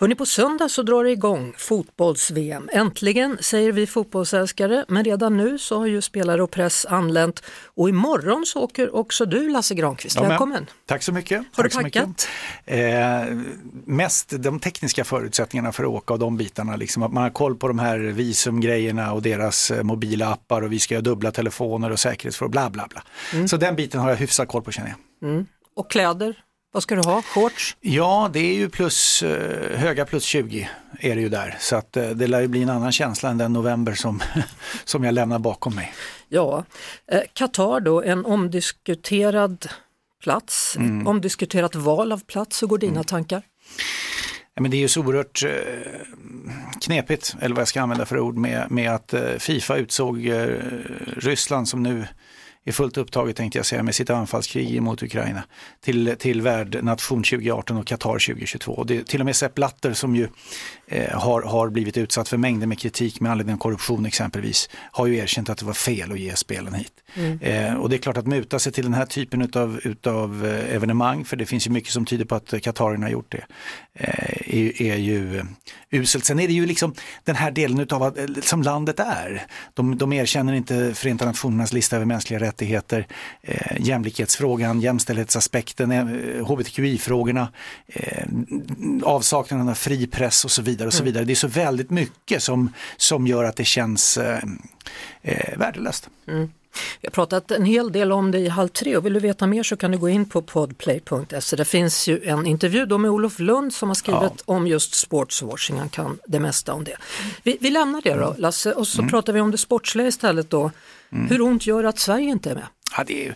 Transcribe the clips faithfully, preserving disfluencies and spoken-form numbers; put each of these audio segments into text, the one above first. Hörrni, på söndag så drar det igång fotbolls-V M. Äntligen, säger vi fotbollsälskare, men redan nu så har ju spelare och press anlänt. Och imorgon så åker också du, Lasse Granqvist. Ja, välkommen. Tack så mycket. Har Tack du packat? Eh, mest de tekniska förutsättningarna för att åka och de bitarna. Liksom, att man har koll på de här visumgrejerna och deras mobila appar och vi ska göra dubbla telefoner och säkerhetsfrågor, bla bla bla. Mm. Så den biten har jag hyfsat koll på, känner jag. Mm. Och kläder? Vad ska du ha? Shorts? Ja, det är ju plus, höga plus tjugo är det ju där. Så att det lär ju bli en annan känsla än den november som, som jag lämnar bakom mig. Ja, Qatar då, en omdiskuterad plats, mm. omdiskuterat val av plats. Hur går dina mm. tankar? Men det är ju så oerhört knepigt, eller vad jag ska använda för ord, med, med att FIFA utsåg Ryssland, som nu är fullt upptaget, tänkte jag säga, med sitt anfallskrig mot Ukraina till, till värdnation tjugo arton och Qatar tjugo tjugotvå. Och det, till och med Sepp Blatter, som ju eh, har, har blivit utsatt för mängder med kritik med anledning av korruption exempelvis, har ju erkänt att det var fel att ge spelen hit. Mm. Eh, och det är klart att muta sig till den här typen utav, utav evenemang, för det finns ju mycket som tyder på att Qatarerna har gjort det, eh, är, är ju uselt. Sen är det ju liksom den här delen utav att, som landet är. De, de erkänner inte Förenta Nationernas lista över mänskliga rättigheter, rättigheter, eh, jämlikhetsfrågan, jämställdhetsaspekten, eh, hbtqi-frågorna, eh, avsaknaden av fri press och så vidare och så vidare. Mm. Det är så väldigt mycket som, som gör att det känns eh, eh, värdelöst. Mm. Jag har pratat en hel del om det i Halv Tre, och vill du veta mer så kan du gå in på podplay punkt se. Det finns ju en intervju då med Olof Lund som har skrivit ja. om just sportswashing. Han kan det mesta om det. Vi, vi lämnar det då, Lasse, och så mm. pratar vi om det sportsliga istället då. Mm. Hur ont gör att Sverige inte är med? Ja, det är ju,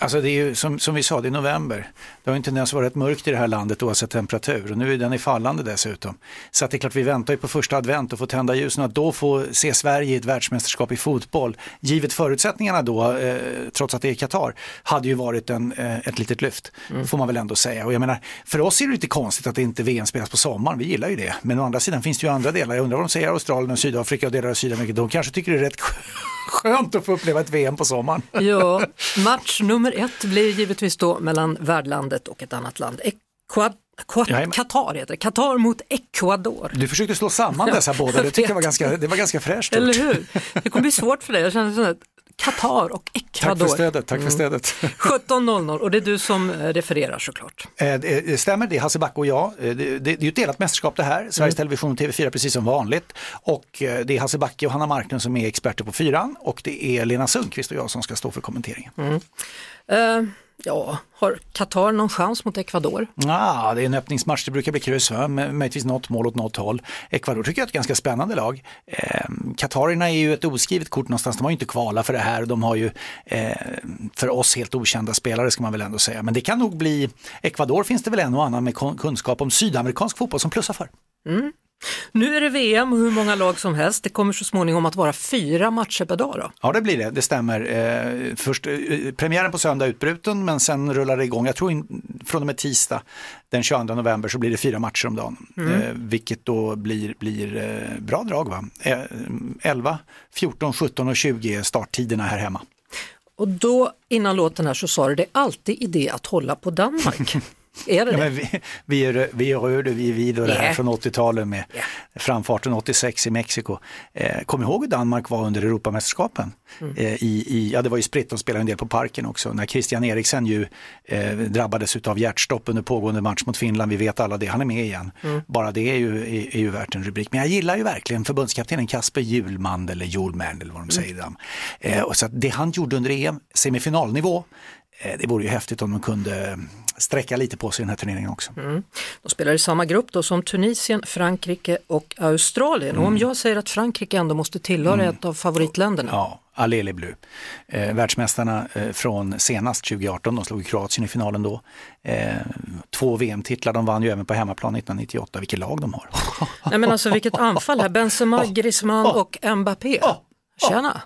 alltså det är ju som, som vi sa, det är november. Det har inte ens varit mörkt i det här landet oavsett temperatur, och nu är den i fallande dessutom. Så att det är klart, vi väntar ju på första advent och får tända ljusen, att då får se Sverige i ett världsmästerskap i fotboll. Givet förutsättningarna då, eh, trots att det är Qatar, hade ju varit en, eh, ett litet lyft, mm. får man väl ändå säga. Och jag menar, för oss är det inte konstigt att det inte V M spelas på sommaren, vi gillar ju det. Men å andra sidan finns det ju andra delar. Jag undrar vad de säger, Australien och Sydafrika och delar av Sydamerika, de kanske tycker det är rätt skönt att få uppleva ett V M på sommaren. Ja, match nummer ett blir givetvis då mellan värdlandet och ett annat land. Ecuador. Qatar heter det. Qatar mot Ecuador. Du försökte slå samman dessa ja, båda. Det tycker jag var ganska, det var ganska fräscht. Eller hur? Det kommer bli svårt för dig. Jag känner sådär. Qatar och Ecuador. Tack för stödet, tack för stödet. Mm. sjutton noll noll, och det är du som refererar såklart. Eh, det stämmer, det är Hasse Back och jag. Det, det, det är ju ett delat mästerskap det här. Sveriges mm. Television och T V fyra precis som vanligt. Och det är Hasse Back och Hanna Marken som är experter på fyran. Och det är Lena Sundqvist och jag som ska stå för kommenteringen. Mm. Eh, ja, har Qatar någon chans mot Ecuador? Ja, ah, det är en öppningsmatch. Det brukar bli kryss, men möjligtvis något mål åt något håll. Ecuador tycker jag är ett ganska spännande lag. Eh, Qatarerna är ju ett oskrivet kort någonstans. De har ju inte kvala för det här. De har ju eh, för oss helt okända spelare, ska man väl ändå säga. Men det kan nog bli... Ecuador finns det väl en och annan med kunskap om sydamerikansk fotboll som plussar för. Mm. Nu är det V M och hur många lag som helst. Det kommer så småningom att vara fyra matcher per dag då. Ja, det blir det, det stämmer. eh, Först, eh, premiären på söndag utbruten, men sen rullar det igång. Jag tror in, från och med tisdag den tjugoandra november så blir det fyra matcher om dagen. mm. eh, Vilket då blir, blir eh, bra drag, va? Eh, elva, fjorton, sjutton och tjugo är starttiderna här hemma. Och då innan låten här så sa du, det är alltid idé att hålla på Danmark. Är det ja, det? Men vi, vi är vi är vi är vidare yeah. här från åttiotalet med yeah. framfarten åttiosex i Mexiko. Eh, kom ihåg hur Danmark var under Europamästerskapen. Mm. Eh, i, i, ja, det var ju spritt, de spelade en del på parken också. När Christian Eriksen ju eh, drabbades av hjärtstopp under pågående match mot Finland. Vi vet alla det, han är med igen. Mm. Bara det är ju, är, är ju värt en rubrik. Men jag gillar ju verkligen förbundskaptenen Kasper Hjulmand eller Hjulmand eller vad de säger. Mm. Eh, och så att det han gjorde under E M, semifinalnivå, det vore ju häftigt om de kunde sträcka lite på sig i den här turneringen också. Mm. De spelar i samma grupp då som Tunisien, Frankrike och Australien. Mm. Och om jag säger att Frankrike ändå måste tillhöra mm. ett av favoritländerna. Ja, Allez Bleu. Eh, världsmästarna eh, från senast tjugo arton, de slog Kroatien i finalen då. Eh, två V M-titlar, de vann ju även på hemmaplan nittonhundranittioåtta. Vilket lag de har. Nej men alltså vilket anfall här. Benzema, Griezmann och Mbappé. Tjena!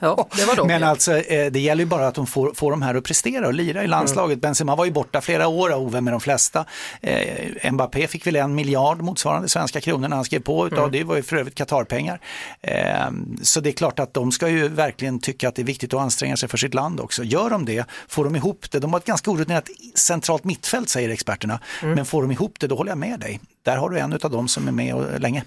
Ja, det var de. Men alltså, det gäller ju bara att de får, får de här att prestera och lira i landslaget. Mm. Benzema var ju borta flera år och vem med de flesta. Eh, Mbappé fick väl en miljard motsvarande svenska kronor när han skrev på. Utav mm. det var ju för övrigt Qatar-pengar. Eh, så det är klart att de ska ju verkligen tycka att det är viktigt att anstränga sig för sitt land också. Gör de det, får de ihop det. De har ett ganska orutinerat centralt mittfält, säger experterna. Mm. Men får de ihop det, då håller jag med dig. Där har du en av dem som är med och länge.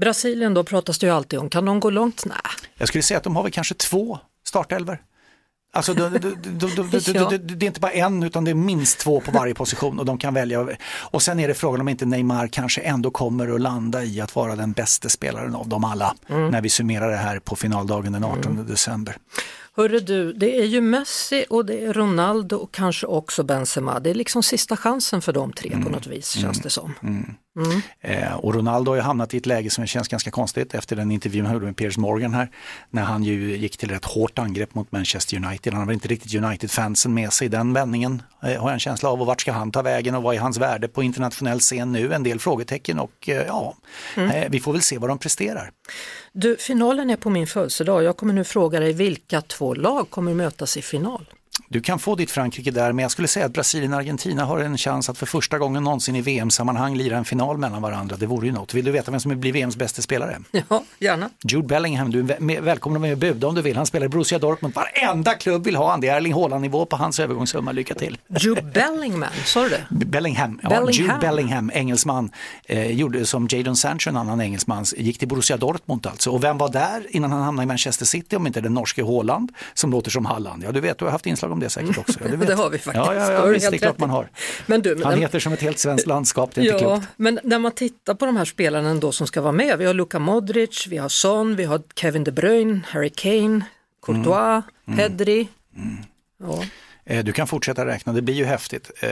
Brasilien då pratas det ju alltid om. Kan de gå långt? Nej. Jag skulle säga att de har väl kanske två startelver. Alltså det, det, det, det, det, det är inte bara en utan det är minst två på varje position och de kan välja. Och sen är det frågan om inte Neymar kanske ändå kommer att landa i att vara den bästa spelaren av dem alla mm. när vi summerar det här på finaldagen den artonde mm. december. Hörru du, det är ju Messi och det är Ronaldo och kanske också Benzema. Det är liksom sista chansen för de tre mm. på något vis, känns mm. det som. Mm. Mm. Eh, och Ronaldo har ju hamnat i ett läge som känns ganska konstigt efter den intervjun han gjorde med Piers Morgan här. När han ju gick till ett hårt angrepp mot Manchester United. Han har väl inte riktigt United-fansen med sig i den vändningen. Eh, har jag en känsla av, och vart ska han ta vägen och vad är hans värde på internationell scen nu? En del frågetecken och eh, ja, mm. eh, vi får väl se vad de presterar. Du, finalen är på min födelsedag. Jag kommer nu fråga dig vilka två lag kommer mötas i final. Du kan få ditt Frankrike där, men jag skulle säga att Brasilien och Argentina har en chans att för första gången någonsin i V M-sammanhang lira en final mellan varandra. Det vore ju något. Vill du veta vem som blir V M:s bästa spelare? Ja, gärna. Jude Bellingham, du är välkommen med bud om du vill. Han spelar i Borussia Dortmund. Varenda klubb vill ha han. Det är Erling Haaland-nivå på hans övergångssumma. Lycka till. Jude Bellingham, sa du det? Bellingham, ja. Bellingham. Jude Bellingham, engelsman. Eh, gjorde som Jadon Sancho, en annan engelsman. Gick till Borussia Dortmund alltså. Och vem var där innan han hamnade i Manchester City om inte den norske Haaland som låter som Halland? Ja, du vet, du har haft inslag om det säkert också. Ja, det har vi faktiskt. Ja, ja, ja, visst, det är klart man har. Men du, men han heter som ett helt svenskt landskap, det är ja, inte klokt. Men när man tittar på de här spelarna ändå som ska vara med, vi har Luka Modric, vi har Son, vi har Kevin De Bruyne, Harry Kane, Courtois, mm. Pedri. Mm. Ja. Du kan fortsätta räkna, det blir ju häftigt eh,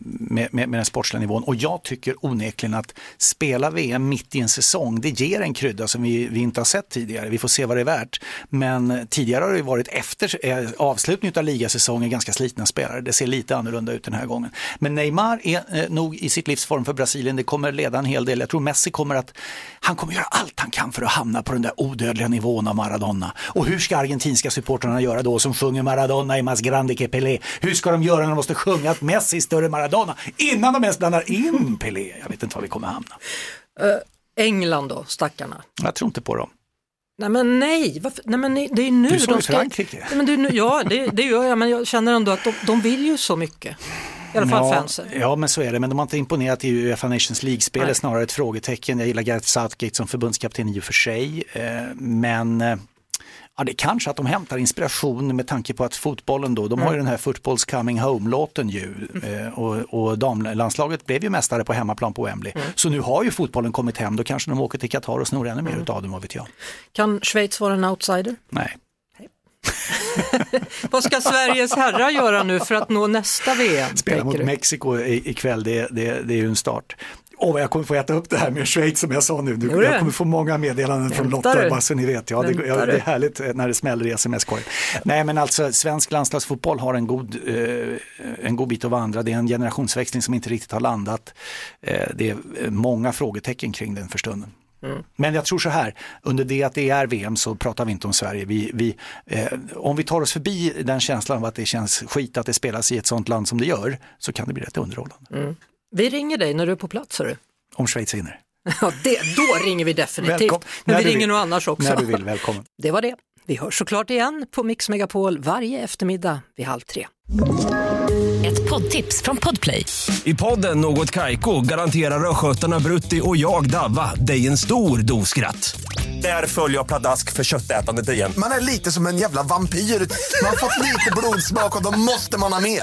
med, med, med den sportsliga nivån. Och jag tycker onekligen att spela V M mitt i en säsong, det ger en krydda som vi, vi inte har sett tidigare. Vi får se vad det är värt. Men tidigare har det varit efter eh, avslutningen av ligasäsongen ganska slitna spelare. Det ser lite annorlunda ut den här gången. Men Neymar är eh, nog i sitt livsform för Brasilien. Det kommer leda en hel del. Jag tror Messi kommer att, han kommer göra allt han kan för att hamna på den där odödliga nivån av Maradona. Och hur ska argentinska supporterna göra då som sjunger Maradona i Mas Grande que Pelé? Hur ska de göra när de måste sjunga att Messi är större Maradona innan de ens blandar in Pelé? Jag vet inte var vi kommer hamna. Uh, England då, stackarna? Jag tror inte på dem. Nej men nej, varför? Nej men nej, det är nu de ska... Du sa ju Frankrike. Nej, men det är nu, ja, det, det gör jag, men jag känner ändå att de, de vill ju så mycket. I alla fall ja, fansen. Ja, men så är det. Men de har inte imponerat i UEFA Nations League-spel. Nej. Snarare ett frågetecken. Jag gillar Gareth Southgate som förbundskapten i och för sig. Eh, men... Ja, det är kanske att de hämtar inspiration med tanke på att fotbollen då, de har ju den här Football's Coming Home-låten ju och, och damlandslaget blev ju mästare på hemmaplan på Wembley. Mm. Så nu har ju fotbollen kommit hem, då kanske de åker till Qatar och snor ännu mer mm. av dem, vad vet jag. Kan Schweiz vara en outsider? Nej. Vad ska Sveriges herrar göra nu för att nå nästa V M? Spela mot Mexiko ikväll, det, det, det är ju en start. Åh, oh, jag kommer få äta upp det här med Schweiz som jag sa nu. Du, jag kommer få många meddelanden från Lotta, bara så ni vet. Ja, det, ja, det är härligt när det smäller i sms-korgen. Nej, men alltså svensk landslagsfotboll har en god, eh, en god bit att vandra. Det är en generationsväxling som inte riktigt har landat. Eh, det är många frågetecken kring den för stunden. Mm. Men jag tror så här, under det att det är V M så pratar vi inte om Sverige. Vi, vi, eh, om vi tar oss förbi den känslan av att det känns skit att det spelas i ett sånt land som det gör, så kan det bli rätt underhållande. Mm. Vi ringer dig när du är på plats, hör du? Om Schweiz hinner. Ja, det, då ringer vi definitivt. Välkommen. Men vi ringer vill. nog annars också. När du vill, välkommen. Det var det. Vi hörs såklart igen på Mix Megapol varje eftermiddag vid halv tre. Ett poddtips från Podplay. I podden Något Kaiko garanterar röskötarna Brutti och jag Davva dig en stor doskratt. Där följer jag pladask för köttätandet igen. Man är lite som en jävla vampyr. Man har fått lite blodsmak och då måste man ha mer.